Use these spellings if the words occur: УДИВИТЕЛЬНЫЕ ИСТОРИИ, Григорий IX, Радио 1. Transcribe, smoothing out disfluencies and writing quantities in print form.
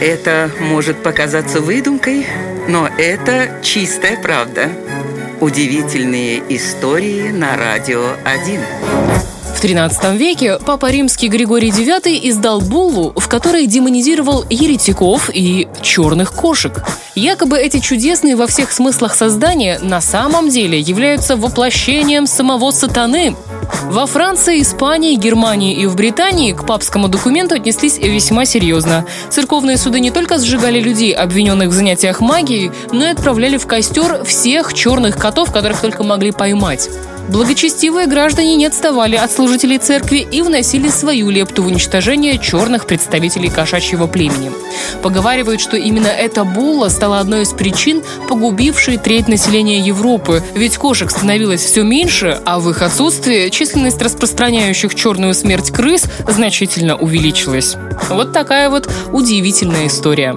Это может показаться выдумкой, но это чистая правда. Удивительные истории на Радио 1. В XIII веке папа римский Григорий IX издал буллу, в которой демонизировал еретиков и черных кошек. Якобы эти чудесные во всех смыслах создания на самом деле являются воплощением самого сатаны. Во Франции, Испании, Германии и в Британии к папскому документу отнеслись весьма серьезно. Церковные суды не только сжигали людей, обвиненных в занятиях магией, но и отправляли в костер всех черных котов, которых только могли поймать. Благочестивые граждане не отставали от служителей церкви и вносили свою лепту в уничтожение черных представителей кошачьего племени. Поговаривают, что именно эта булла стала одной из причин, погубившей треть населения Европы, ведь кошек становилось все меньше, а в их отсутствии численность распространяющих черную смерть крыс значительно увеличилась. Вот такая вот удивительная история.